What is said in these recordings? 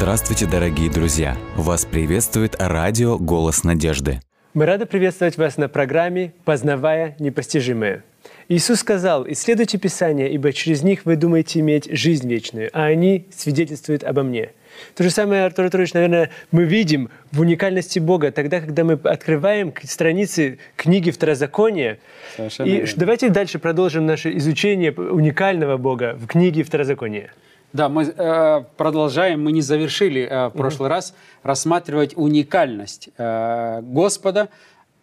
Здравствуйте, дорогие друзья! Вас приветствует радио «Голос Надежды». Мы рады приветствовать вас на программе «Познавая непостижимое». Иисус сказал: «Исследуйте Писания, ибо через них вы думаете иметь жизнь вечную, а они свидетельствуют обо мне». То же самое, Артур Ильич, наверное, мы видим в уникальности Бога тогда, когда мы открываем страницы книги Второзакония. Совершенно верно. Давайте дальше продолжим наше изучение уникального Бога в книге Второзакония. Да, мы продолжаем, мы не завершили в прошлый раз рассматривать уникальность Господа,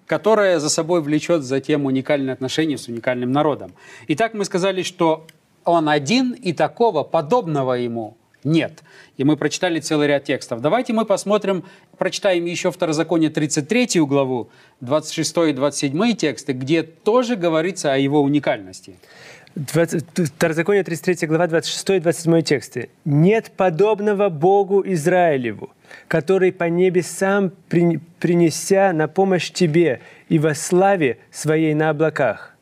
которая за собой влечет затем уникальные отношения с уникальным народом. Итак, мы сказали, что Он один, и такого подобного Ему нет. И мы прочитали целый ряд текстов. Давайте мы посмотрим, прочитаем еще Второзаконие 33 главу, 26 и 27 тексты, где тоже говорится о Его уникальности. Второзаконие 33 глава, 26 и 27 тексты. «Нет подобного Богу Израилеву, который по небе сам, принеся на помощь тебе и во славе своей на облаках.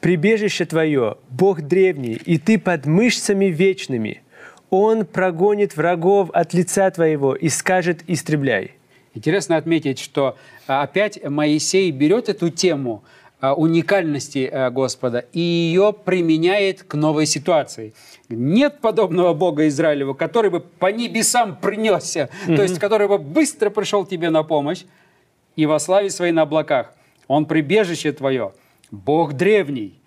Прибежище твое, Бог древний, и ты под мышцами вечными. Он прогонит врагов от лица твоего и скажет: истребляй». Интересно отметить, что опять Моисей берет эту тему уникальности Господа и ее применяет к новой ситуации. Нет подобного Бога Израилеву, который бы по небесам принесся, то есть который бы быстро пришел тебе на помощь и во славе своей на облаках. Он прибежище твое, Бог древний,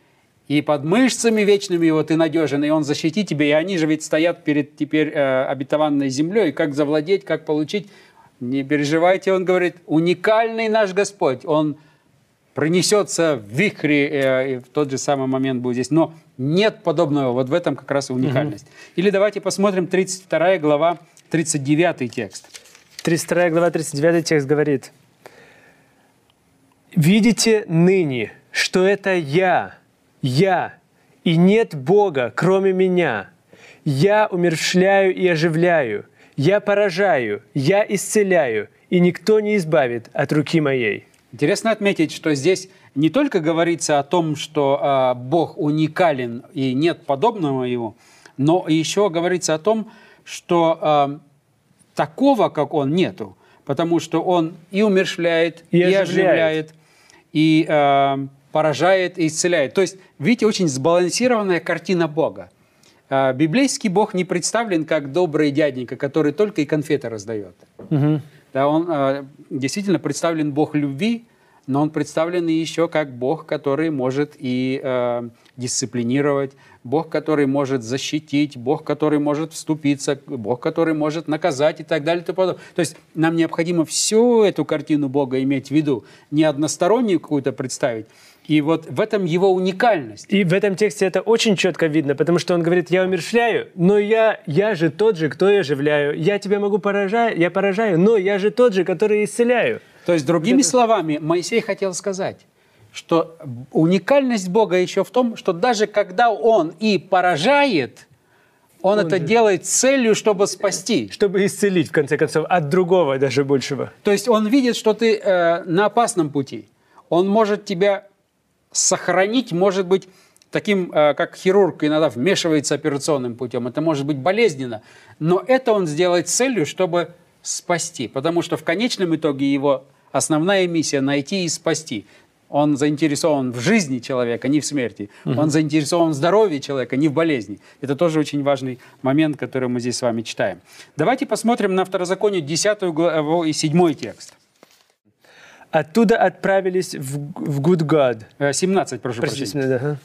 и под мышцами вечными его ты надежен, и он защитит тебя. И они же ведь стоят перед теперь обетованной землей, как завладеть, как получить. Не переживайте, он говорит, уникальный наш Господь, он пронесется в вихре, и в тот же самый момент будет здесь. Но нет подобного. Вот в этом как раз и уникальность. Или давайте посмотрим 32 глава, 39 текст. 32 глава, 39 текст говорит: «Видите ныне, что это я, и нет Бога, кроме меня. Я умерщвляю и оживляю, я поражаю, я исцеляю, и никто не избавит от руки моей». Интересно отметить, что здесь не только говорится о том, что Бог уникален и нет подобного Ему, но еще говорится о том, что такого, как Он, нету, потому что Он и умерщвляет, и оживляет, и поражает, и исцеляет. То есть, видите, очень сбалансированная картина Бога. Библейский Бог не представлен как добрый дяденька, который только и конфеты раздает. Да, он действительно представлен Бог любви, но он представлен еще как Бог, который может и дисциплинировать, Бог, который может защитить, Бог, который может вступиться, Бог, который может наказать и так далее. То есть нам необходимо всю эту картину Бога иметь в виду, не одностороннюю какую-то представить. И вот в этом его уникальность. И в этом тексте это очень четко видно, потому что он говорит: я умерщвляю, но я же тот же, кто я оживляю. Я тебя могу поражать, я поражаю, но я же тот же, который исцеляю. То есть, другими словами, Моисей хотел сказать, что уникальность Бога еще в том, что даже когда он и поражает, он это делает с целью, чтобы спасти. Чтобы исцелить, в конце концов, от другого даже большего. То есть он видит, что ты на опасном пути. Он может тебя сохранить, может быть, таким, как хирург иногда вмешивается операционным путем. Это может быть болезненно. Но это он сделает с целью, чтобы спасти. Потому что в конечном итоге его основная миссия – найти и спасти. Он заинтересован в жизни человека, не в смерти. Он заинтересован в здоровье человека, не в болезни. Это тоже очень важный момент, который мы здесь с вами читаем. Давайте посмотрим на Второзаконие 10 главу и 7 текст. «Оттуда отправились в Гудгад». 17, прошу прощения.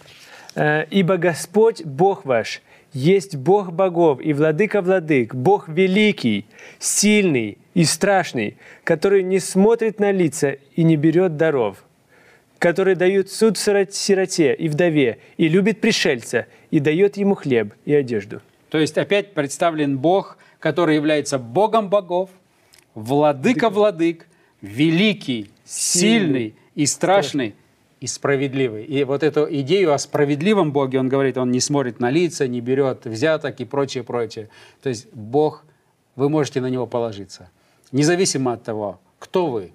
Да. «Ибо Господь, Бог ваш, есть Бог богов и владыка владык, Бог великий, сильный и страшный, который не смотрит на лица и не берет даров, который дает суд сироте и вдове, и любит пришельца, и дает ему хлеб и одежду». То есть опять представлен Бог, который является Богом богов, владыка владык, великий, сильный и страшный, и справедливый. И вот эту идею о справедливом Боге, он говорит, он не смотрит на лица, не берет взяток и прочее, прочее. То есть Бог, вы можете на Него положиться. Независимо от того, кто вы,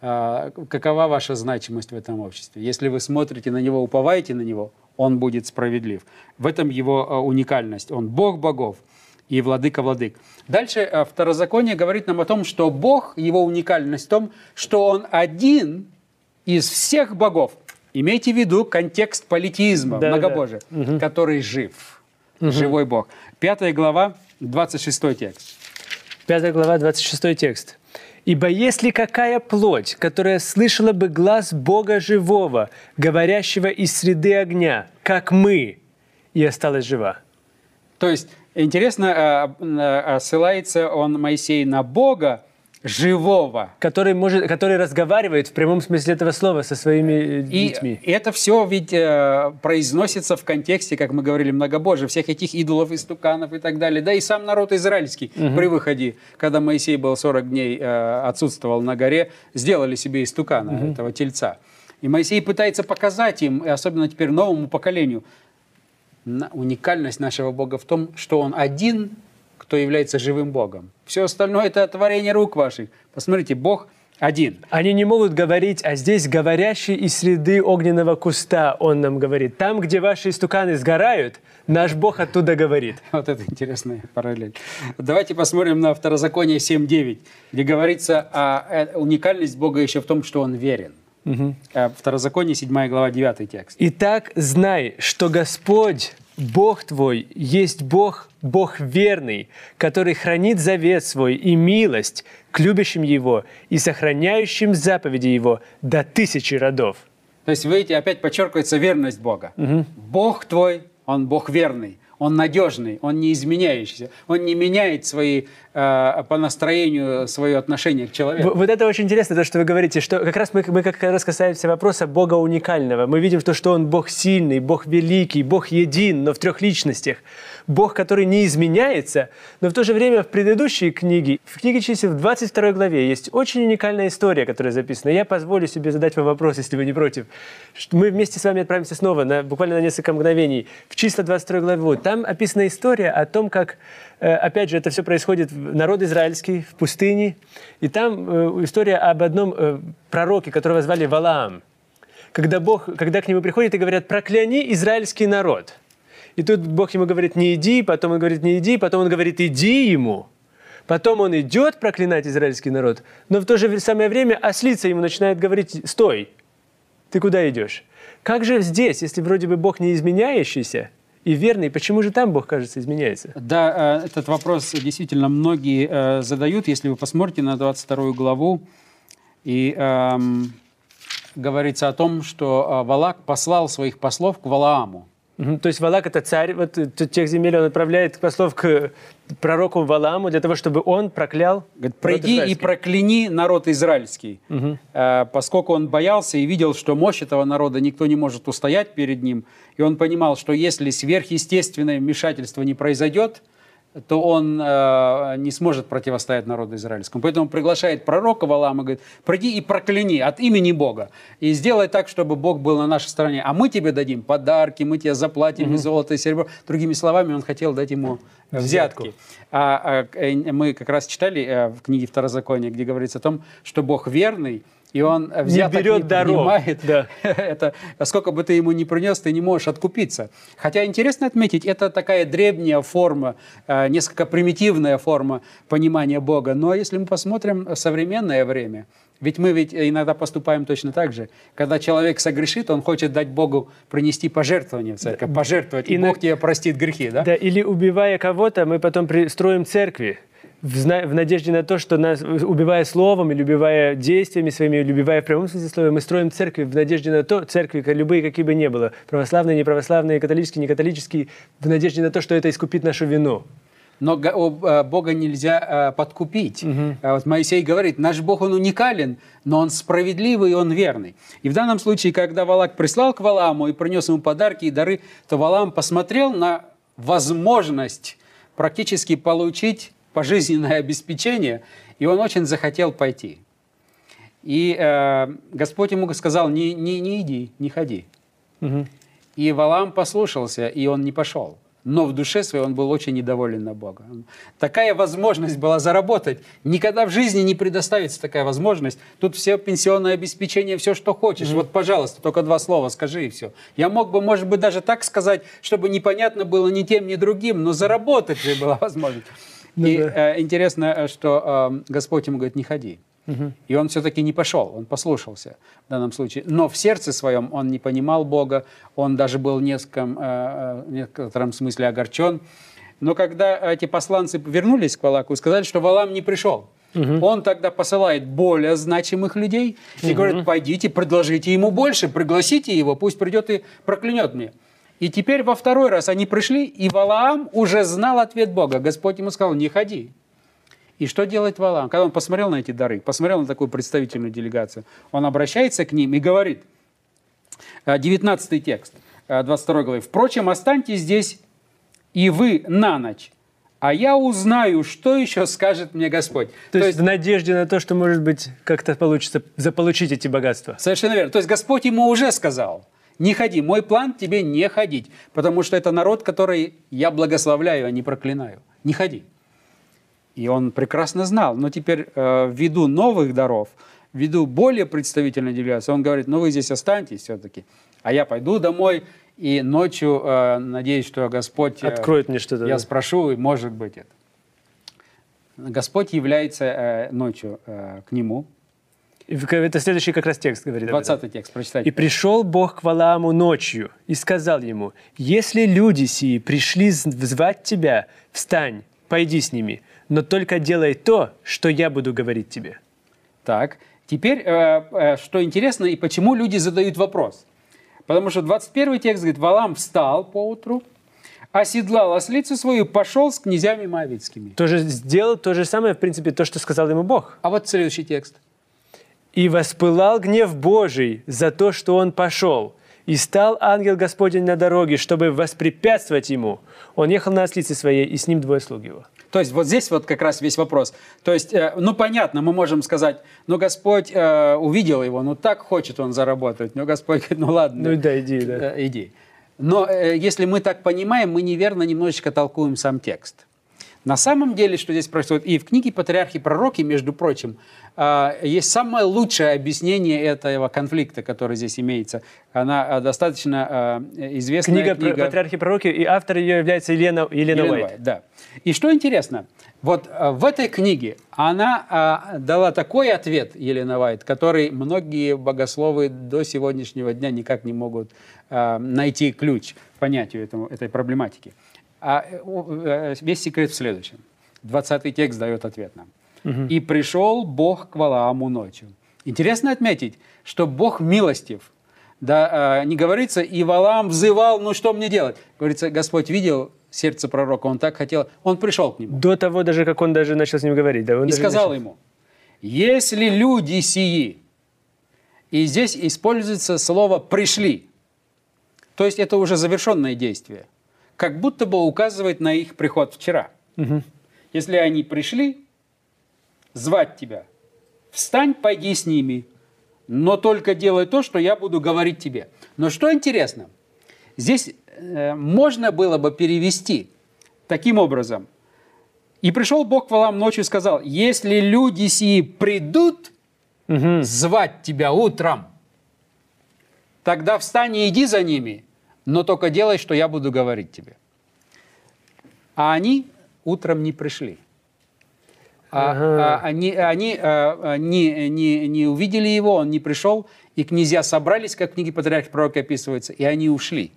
какова ваша значимость в этом обществе. Если вы смотрите на Него, уповаете на Него, Он будет справедлив. В этом Его уникальность. Он Бог богов и владыка владык. Дальше второзаконие говорит нам о том, что Бог, его уникальность в том, что он один из всех богов. Имейте в виду контекст политеизма, многобожия, который жив, живой Бог. 5 глава, 26 текст. 5 глава, 26 текст. «Ибо если какая плоть, которая слышала бы глаз Бога живого, говорящего из среды огня, как мы, и осталась жива». То есть, интересно, ссылается он, Моисей, на Бога живого. Который разговаривает в прямом смысле этого слова со своими детьми. И это все ведь произносится в контексте, как мы говорили, многобожия, всех этих идолов, истуканов и так далее. Да и сам народ израильский при выходе, когда Моисей был 40 дней, отсутствовал на горе, сделали себе истукана, этого тельца. И Моисей пытается показать им, особенно теперь новому поколению, уникальность нашего Бога в том, что он один, кто является живым Богом. Все остальное – это творение рук ваших. Посмотрите, Бог один. Они не могут говорить, а здесь говорящий из среды огненного куста, он нам говорит. Там, где ваши истуканы сгорают, наш Бог оттуда говорит. Вот это интересная параллель. Давайте посмотрим на Второзаконие 7.9, где говорится о уникальности Бога еще в том, что он верен. Второзаконие 7 глава 9 текст. «Итак, знай, что Господь, Бог твой, есть Бог, Бог верный, который хранит завет свой и милость к любящим его и сохраняющим заповеди его до 1000 родов». То есть, вы видите, опять подчеркивается верность Бога. Бог твой, он Бог верный, он надежный, он не изменяющийся, он не меняет свои, по настроению свое отношение к человеку. Вот это очень интересно, то, что вы говорите, что как раз мы как раз касаемся вопроса Бога уникального. Мы видим то, что он Бог сильный, Бог великий, Бог един, но в трех личностях. Бог, который не изменяется, но в то же время в предыдущей книге, в книге чисел в 22 главе, есть очень уникальная история, которая записана. Я позволю себе задать вам вопрос, если вы не против. Мы вместе с вами отправимся снова, буквально на несколько мгновений, в числа 22 главу. Там описана история о том, как, опять же, это все происходит народ израильский в пустыне, и там история об одном пророке, которого звали Валаам. Когда к нему приходят и говорят: «Прокляни израильский народ». И тут Бог ему говорит: не иди, потом он говорит: не иди, потом он говорит: иди ему. Потом он идет проклинать израильский народ, но в то же самое время ослица ему начинает говорить: стой, ты куда идешь? Как же здесь, если вроде бы Бог не изменяющийся и верный, почему же там Бог, кажется, изменяется? Да, этот вопрос действительно многие задают, если вы посмотрите на 22 главу, и говорится о том, что Валак послал своих послов к Валааму. То есть Валак – это царь тех земель, он отправляет послов к пророку Валааму для того, чтобы он проклял народ. «Приди и прокляни народ израильский», поскольку он боялся и видел, что мощь этого народа, никто не может устоять перед ним, и он понимал, что если сверхъестественное вмешательство не произойдет, то он не сможет противостоять народу израильскому. Поэтому приглашает пророка Валаама, говорит: приди и прокляни от имени Бога. И сделай так, чтобы Бог был на нашей стороне. А мы тебе дадим подарки, мы тебе заплатим и золото, и серебро. Другими словами, он хотел дать ему взятки. Мы как раз читали в книге Второзакония, где говорится о том, что Бог верный, и он взяток не принимает. Да. Это, сколько бы ты ему ни принес, ты не можешь откупиться. Хотя интересно отметить, это такая древняя форма, несколько примитивная форма понимания Бога. Но если мы посмотрим в современное время, ведь мы иногда поступаем точно так же. Когда человек согрешит, он хочет дать Богу принести пожертвование в церковь, пожертвовать, и Бог тебе простит грехи. Да? Да, или убивая кого-то, мы потом строим церкви. В надежде на то, что нас, убивая словом или убивая действиями своими, или убивая в прямом смысле слова, мы строим церкви в надежде на то, церкви, любые, какие бы ни было, православные, неправославные, католические, некатолические, в надежде на то, что это искупит нашу вину. Но Бога нельзя подкупить. Вот Моисей говорит: наш Бог, он уникален, но он справедливый, он верный. И в данном случае, когда Валак прислал к Валааму и принес ему подарки и дары, то Валаам посмотрел на возможность практически получить пожизненное обеспечение, и он очень захотел пойти. И Господь ему сказал: не иди, не ходи. И Валаам послушался, и он не пошел. но в душе своей он был очень недоволен на Бога. Такая возможность была заработать. Никогда в жизни не предоставится такая возможность. Тут все пенсионное обеспечение, все, что хочешь. Вот, пожалуйста, только два слова скажи и все. Я мог бы, может быть, даже так сказать, чтобы непонятно было ни тем, ни другим, но заработать же была возможность. И интересно, что Господь ему говорит, не ходи. И он все-таки не пошел, он послушался в данном случае. Но в сердце своем он не понимал Бога, он даже был в некотором смысле огорчен. Но когда эти посланцы вернулись к Валаку и сказали, что Валаам не пришел, он тогда посылает более значимых людей и говорит, пойдите, предложите ему больше, пригласите его, пусть придет и проклянет меня. И теперь во второй раз они пришли, и Валаам уже знал ответ Бога. Господь ему сказал, не ходи. И что делает Валаам? Когда он посмотрел на эти дары, посмотрел на такую представительную делегацию, он обращается к ним и говорит, 19 текст, 22 главы, «Впрочем, останьтесь здесь и вы на ночь, а я узнаю, что еще скажет мне Господь». То есть в надежде на то, что, может быть, как-то получится заполучить эти богатства. Совершенно верно. То есть Господь ему уже сказал, не ходи, мой план тебе не ходить, потому что это народ, который я благословляю, а не проклинаю. Не ходи. И он прекрасно знал. Но теперь ввиду новых даров, ввиду более представительной делегации, он говорит, ну вы здесь останьтесь все-таки, а я пойду домой и ночью, надеюсь, что Господь... откроет мне что-то. Я спрошу, и может быть это. Господь является ночью к нему. Это следующий как раз текст говорит. 20 текст, прочитайте. «И пришел Бог к Валааму ночью и сказал ему, если люди сии пришли звать тебя, встань, пойди с ними, но только делай то, что я буду говорить тебе». Так, теперь, что интересно, и почему люди задают вопрос. Потому что 21 текст говорит, «Валаам встал поутру, оседлал ослицу свою, пошел с князями моавитскими». Тоже сделал то же самое, в принципе, то, что сказал ему Бог. А вот следующий текст. «И воспылал гнев Божий за то, что он пошел, и стал ангел Господень на дороге, чтобы воспрепятствовать ему. Он ехал на ослице своей, и с ним двое слуг его». То есть вот здесь вот как раз весь вопрос. То есть, ну понятно, мы можем сказать, ну Господь увидел его, ну так хочет он заработать, но Господь говорит, ну ладно. Ну да, иди, да. Иди. Но если мы так понимаем, мы неверно немножечко толкуем сам текст. На самом деле, что здесь происходит, и в книге «Патриархи и пророки», между прочим, есть самое лучшее объяснение этого конфликта, который здесь имеется. Она достаточно известная. Книга «Патриархи и пророки», и автор ее является Елена Уайт. Да. И что интересно, вот в этой книге она дала такой ответ, Елена Уайт, который многие богословы до сегодняшнего дня никак не могут найти ключ к понятию этой проблематики. А весь секрет в следующем. 20 текст дает ответ нам. «И пришел Бог к Валааму ночью». Интересно отметить, что Бог милостив. Да, не говорится, и Валаам взывал, ну что мне делать? Говорится, Господь видел сердце пророка, он так хотел, он пришел к нему. До того, даже как он даже начал с ним говорить. Да, он и сказал ему, если люди сии, и здесь используется слово «пришли», то есть это уже завершенное действие. Как будто бы указывает на их приход вчера. Если они пришли звать тебя, встань, пойди с ними, но только делай то, что я буду говорить тебе. Но что интересно, здесь можно было бы перевести таким образом. «И пришел Бог к Валааму ночью и сказал, если люди сии придут звать тебя утром, тогда встань и иди за ними, но только делай, что я буду говорить тебе». А они утром не пришли. Они не увидели его, он не пришел, и князья собрались, как в книге «Патриархи и пророки» описывается, и они ушли.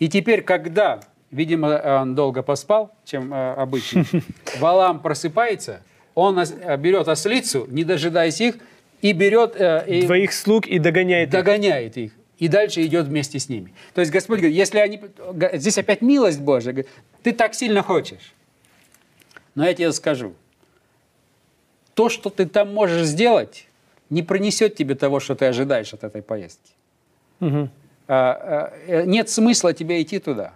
И теперь, когда, видимо, он долго поспал, чем обычно, Валаам просыпается, он берет ослицу, не дожидаясь их, и берет... двоих слуг и догоняет их. И дальше идет вместе с ними. То есть Господь говорит, если они... Здесь опять милость Божья. Говорит, ты так сильно хочешь. Но я тебе скажу. То, что ты там можешь сделать, не принесет тебе того, что ты ожидаешь от этой поездки. Нет смысла тебе идти туда.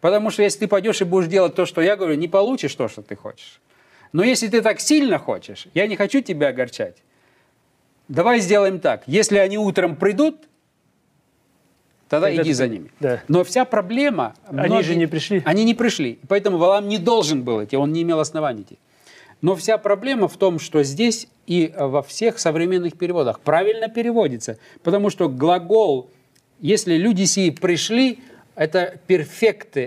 Потому что если ты пойдешь и будешь делать то, что я говорю, не получишь то, что ты хочешь. Но если ты так сильно хочешь, я не хочу тебя огорчать. Давай сделаем так. Если они утром придут, тогда иди за ними. Да. Но вся проблема... Они же не пришли. Они не пришли. Поэтому Валаам не должен был идти, он не имел оснований идти. Но вся проблема в том, что здесь и во всех современных переводах правильно переводится. Потому что глагол, если люди сии пришли, это перфекты,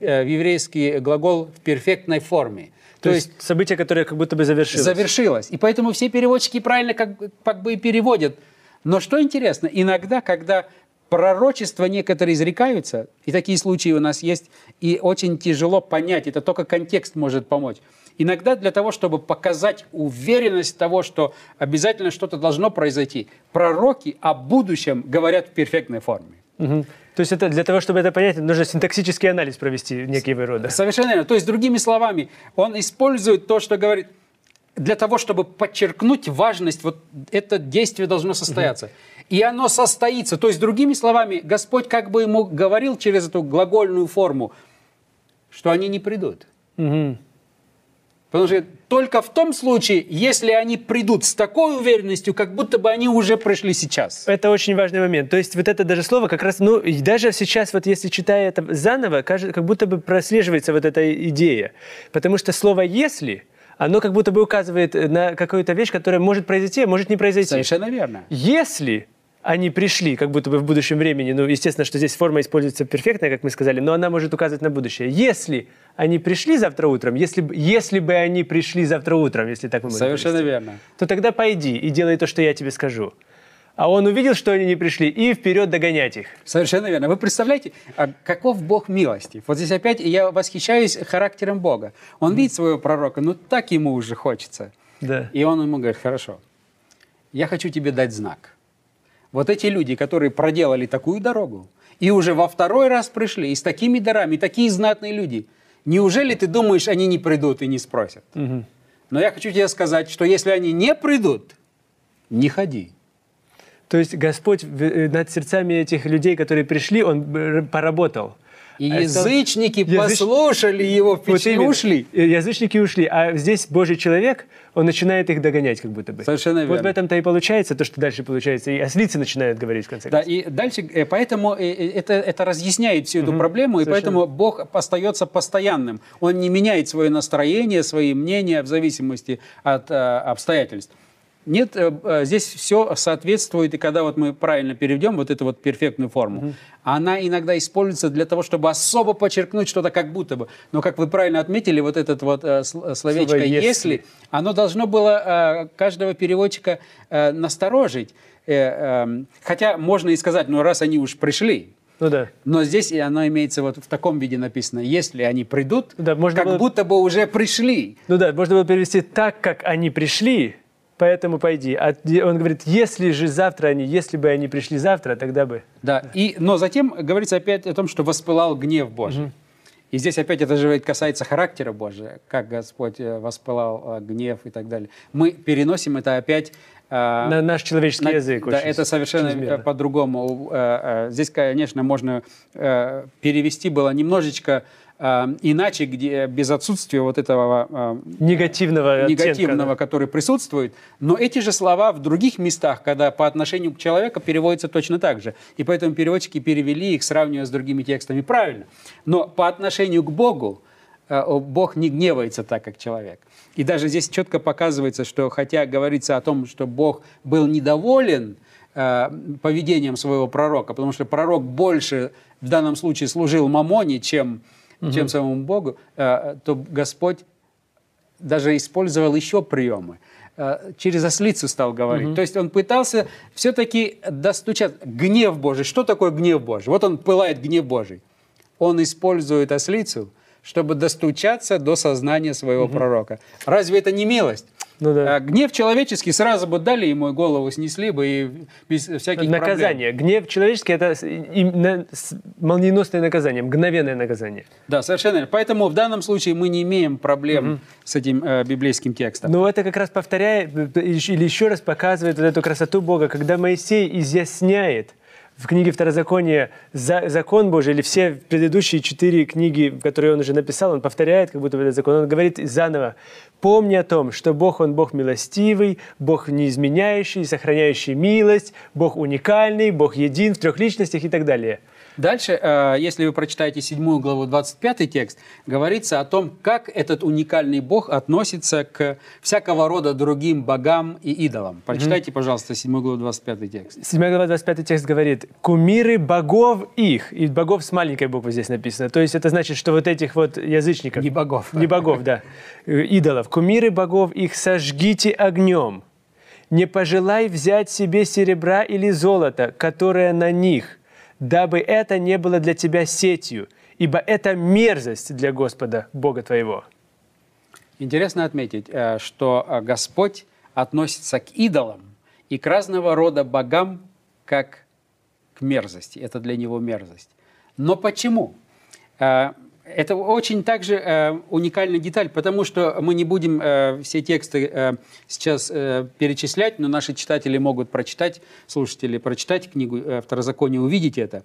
еврейский глагол в перфектной форме. То есть событие, которое как будто бы завершилось. Завершилось. И поэтому все переводчики правильно как бы и переводят. Но что интересно, иногда, когда пророчества некоторые изрекаются, и такие случаи у нас есть, и очень тяжело понять, это только контекст может помочь. Иногда для того, чтобы показать уверенность того, что обязательно что-то должно произойти, пророки о будущем говорят в перфектной форме. Угу. То есть это, для того, чтобы это понять, нужно синтаксический анализ провести некоего рода. Совершенно верно. То есть, другими словами, он использует то, что говорит, для того, чтобы подчеркнуть важность, вот это действие должно состояться. Угу. И оно состоится. То есть, другими словами, Господь как бы ему говорил через эту глагольную форму, что они не придут. Угу. Потому что только в том случае, если они придут с такой уверенностью, как будто бы они уже пришли сейчас. Это очень важный момент. То есть вот это даже слово как раз, ну, даже сейчас вот если читая это заново, как будто бы прослеживается вот эта идея. Потому что слово «если», оно как будто бы указывает на какую-то вещь, которая может произойти, а может не произойти. Совершенно верно. Если... они пришли, как будто бы в будущем времени. Ну, естественно, что здесь форма используется перфектная, как мы сказали, но она может указывать на будущее. Если они пришли завтра утром, если бы они пришли завтра утром, если так мы можем говорить. Совершенно верно. То тогда пойди и делай то, что я тебе скажу. А он увидел, что они не пришли, и вперед догонять их. Совершенно верно. Вы представляете, каков Бог милостив. Вот здесь опять я восхищаюсь характером Бога. Он видит своего пророка, ну так ему уже хочется. Да. И он ему говорит, хорошо, я хочу тебе дать знак. Вот эти люди, которые проделали такую дорогу, и уже во второй раз пришли, и с такими дарами, и такие знатные люди, неужели ты думаешь, они не придут и не спросят? Угу. Но я хочу тебе сказать, что если они не придут, не ходи. То есть Господь над сердцами этих людей, которые пришли, Он поработал. И язычники послушали его в печи и ушли. Язычники ушли, а здесь Божий человек, он начинает их догонять как будто бы. Совершенно верно. Вот в этом-то и получается то, что дальше получается. И ослицы начинают говорить в конце концов. Да, и дальше, поэтому это разъясняет всю эту проблему, и поэтому Бог остается постоянным. Он не меняет свое настроение, свои мнения в зависимости от обстоятельств. Нет, здесь все соответствует, и когда вот мы правильно переведем вот эту вот перфектную форму, она иногда используется для того, чтобы особо подчеркнуть что-то как будто бы. Но, как вы правильно отметили, вот это вот словечко «если», оно должно было каждого переводчика насторожить. Хотя можно и сказать, ну раз они уж пришли. Ну, да. Но здесь оно имеется вот в таком виде написано. Если они придут, ну, да, как было... будто бы уже пришли. Ну да, можно было перевести «так, как они пришли». Поэтому пойди. А он говорит, если же завтра они, если бы они пришли завтра, тогда бы... Да, и, но затем говорится опять о том, что воспылал гнев Божий. И здесь опять это же касается характера Божия, как Господь воспылал гнев и так далее. Мы переносим это опять... на наш человеческий язык. Да, это совершенно по-другому. Здесь, конечно, можно перевести было немножечко... иначе, где без отсутствия вот этого негативного оттенка, который присутствует. Но эти же слова в других местах, когда по отношению к человеку, переводятся точно так же. И поэтому переводчики перевели их, сравнивая с другими текстами, правильно. Но по отношению к Богу, Бог не гневается так, как человек. И даже здесь четко показывается, что хотя говорится о том, что Бог был недоволен поведением своего пророка, потому что пророк больше в данном случае служил мамоне, чем самому Богу, то Господь даже использовал еще приемы. Через ослицу стал говорить. То есть он пытался все-таки достучаться. Гнев Божий. Что такое гнев Божий? Вот он пылает гнев Божий. Он использует ослицу, чтобы достучаться до сознания своего пророка. Разве это не милость? Ну, да. Гнев человеческий сразу бы дали ему, голову снесли бы и без всяких наказания. Гнев человеческий — это молниеносное наказание, мгновенное наказание. Да, совершенно верно. Поэтому в данном случае мы не имеем проблем с этим библейским текстом. Но это как раз повторяет или еще раз показывает вот эту красоту Бога, когда Моисей изъясняет в книге «Второзаконие» закон Божий, или все предыдущие 4 книги, которые он уже написал, он повторяет как будто бы этот закон, он говорит заново: «Помни о том, что Бог, Он Бог милостивый, Бог неизменяющий, сохраняющий милость, Бог уникальный, Бог един в 3 личностях» и так далее. Дальше, если вы прочитаете 7 главу, 25 текст, говорится о том, как этот уникальный Бог относится к всякого рода другим богам и идолам. Прочитайте, пожалуйста, 7 главу, 25 текст. 7 глава, 25 текст говорит: «Кумиры богов их». И богов с маленькой буквы здесь написано. То есть это значит, что вот этих вот язычников... Не богов. Не богов, да. Идолов. «Кумиры богов их сожгите огнем. Не пожелай взять себе серебра или золота, которое на них, дабы это не было для тебя сетью, ибо это мерзость для Господа, Бога твоего». Интересно отметить, что Господь относится к идолам и к разного рода богам как к мерзости. Это для Него мерзость. Но почему? Это очень также уникальная деталь, потому что мы не будем все тексты сейчас перечислять, но наши читатели могут прочитать, слушатели прочитать книгу «Второзаконие», увидеть это.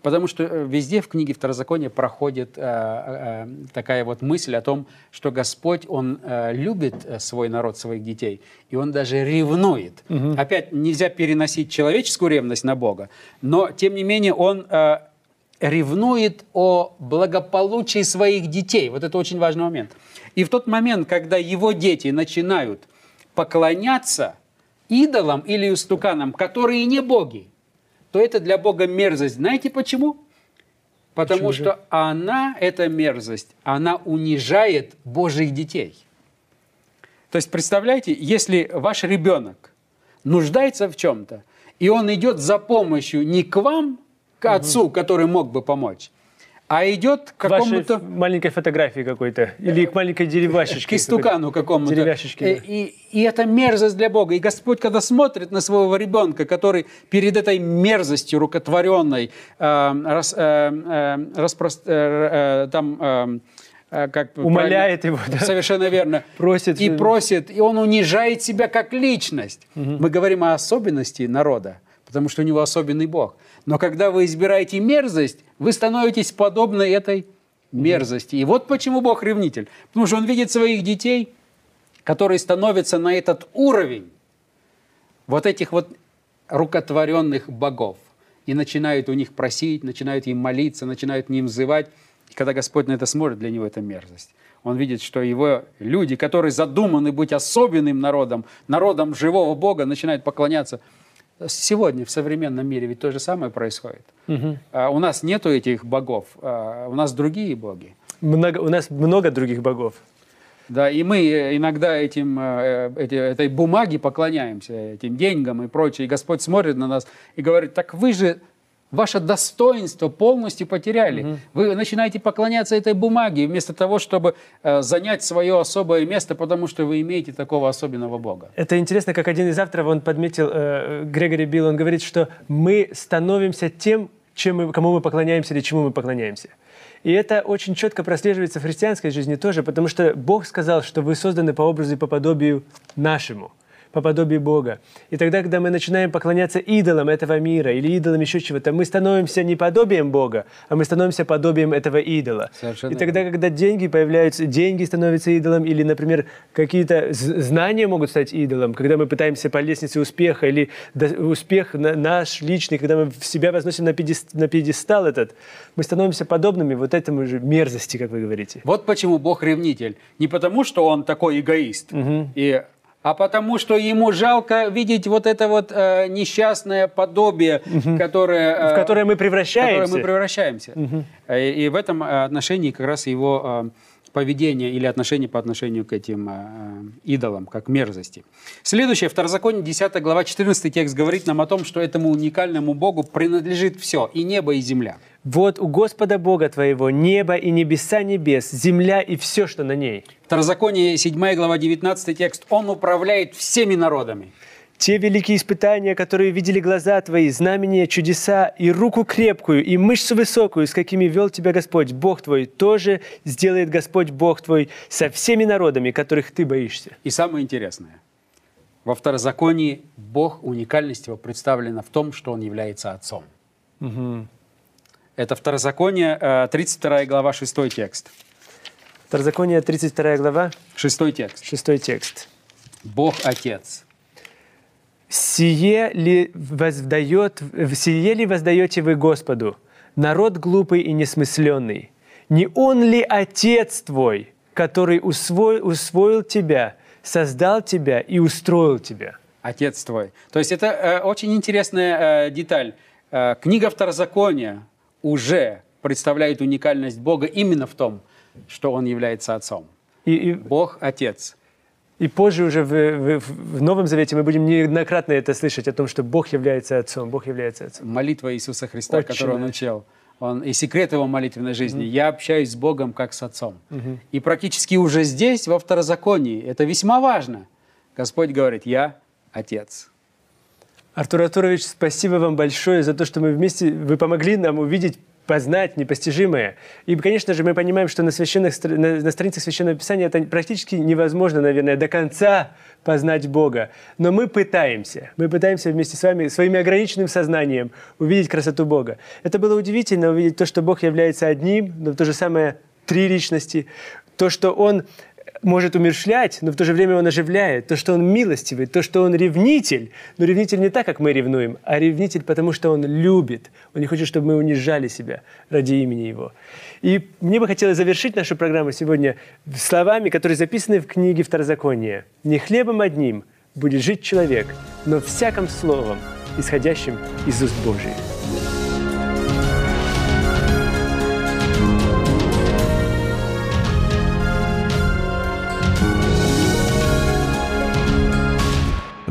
Потому что везде в книге «Второзаконие» проходит такая вот мысль о том, что Господь, Он любит свой народ, своих детей, и Он даже ревнует. Опять нельзя переносить человеческую ревность на Бога, но тем не менее Он... ревнует о благополучии своих детей. Вот это очень важный момент. И в тот момент, когда его дети начинают поклоняться идолам или истуканам, которые не боги, то это для Бога мерзость. Знаете почему? Потому что она, эта мерзость, она унижает Божьих детей. То есть, представляете, если ваш ребенок нуждается в чем-то, и он идет за помощью не к вам, к отцу, который мог бы помочь, а идет к какому-то... маленькой фотографии какой-то, или к маленькой деревяшечке. К истукану какому-то. И это мерзость для Бога. И Господь, когда смотрит на своего ребенка, который перед этой мерзостью рукотворенной, умоляет его. Да? Совершенно верно. Просит, и он унижает себя как личность. Мы говорим о особенности народа, потому что у него особенный Бог. Но когда вы избираете мерзость, вы становитесь подобны этой мерзости. И вот почему Бог ревнитель. Потому что Он видит своих детей, которые становятся на этот уровень вот этих вот рукотворенных богов. И начинают у них просить, начинают им молиться, начинают к ним взывать. И когда Господь на это смотрит, для Него это мерзость. Он видит, что Его люди, которые задуманы быть особенным народом, народом живого Бога, начинают поклоняться. Сегодня в современном мире ведь то же самое происходит. У нас нету этих богов, у нас другие боги. У нас много других богов. Да, и мы иногда этой бумаге поклоняемся, этим деньгам и прочее. И Господь смотрит на нас и говорит: так вы же ваше достоинство полностью потеряли. Вы начинаете поклоняться этой бумаге, вместо того, чтобы занять свое особое место, потому что вы имеете такого особенного Бога. Это интересно, как один из авторов, он подметил, Грегори Билл, он говорит, что мы становимся тем, кому мы поклоняемся или чему мы поклоняемся. И это очень четко прослеживается в христианской жизни тоже, потому что Бог сказал, что вы созданы по образу и по подобию нашему, по подобию Бога. И тогда, когда мы начинаем поклоняться идолам этого мира или идолам еще чего-то, мы становимся не подобием Бога, а мы становимся подобием этого идола. Совершенно. И тогда, когда деньги появляются, деньги становятся идолом, или, например, какие-то знания могут стать идолом, когда мы пытаемся по лестнице успеха, или успех наш личный, когда мы себя возносим на пьедестал этот, мы становимся подобными вот этому же мерзости, как вы говорите. Вот почему Бог ревнитель. Не потому, что Он такой эгоист, а потому что Ему жалко видеть вот это вот несчастное подобие, которое, в которое мы превращаемся. И в этом отношении как раз его поведение или отношение по отношению к этим идолам, как мерзости. Следующее, Второзаконие, 10 глава, 14 текст говорит нам о том, что этому уникальному Богу принадлежит все, и небо, и земля. «Вот у Господа Бога твоего небо и небеса небес, земля и все, что на ней». Второзаконие, 7 глава, 19 текст. «Он управляет всеми народами. Те великие испытания, которые видели глаза твои, знамения, чудеса, и руку крепкую, и мышцу высокую, с какими вел тебя Господь, Бог твой, тоже сделает Господь, Бог твой, со всеми народами, которых ты боишься». И самое интересное, во Второзаконии Бог, уникальность его представлена в том, что Он является Отцом. Угу. Это Второзаконие, 32 глава, 6 текст. Второзаконие, 32 глава. 6 текст. 6 текст. Бог Отец. «Сие ли воздаете вы Господу, народ глупый и несмысленный? Не Он ли Отец твой, который усвоил тебя, создал тебя и устроил тебя?» Отец твой. То есть это очень интересная деталь. Книга Второзакония уже представляет уникальность Бога именно в том, что Он является Отцом. Бог Отец. И позже уже в Новом Завете мы будем неоднократно это слышать, о том, что Бог является Отцом, Бог является Отцом. Молитва Иисуса Христа, которую Он учил, и секрет Его молитвенной жизни. «Я общаюсь с Богом, как с Отцом». И практически уже здесь, во Второзаконии, это весьма важно. Господь говорит: «Я Отец». Артур Артурович, спасибо вам большое за то, что вы помогли нам увидеть, познать непостижимое. И, конечно же, мы понимаем, что на страницах Священного Писания это практически невозможно, наверное, до конца познать Бога. Но мы пытаемся вместе с вами, своим ограниченным сознанием, увидеть красоту Бога. Это было удивительно, увидеть то, что Бог является одним, но в то же самое три личности, то, что Он может умершлять, но в то же время Он оживляет, то, что Он милостивый, то, что Он ревнитель. Но ревнитель не так, как мы ревнуем, а ревнитель, потому что Он любит. Он не хочет, чтобы мы унижали себя ради имени Его. И мне бы хотелось завершить нашу программу сегодня словами, которые записаны в книге Второзакония. «Не хлебом одним будет жить человек, но всяким словом, исходящим из уст Божиих».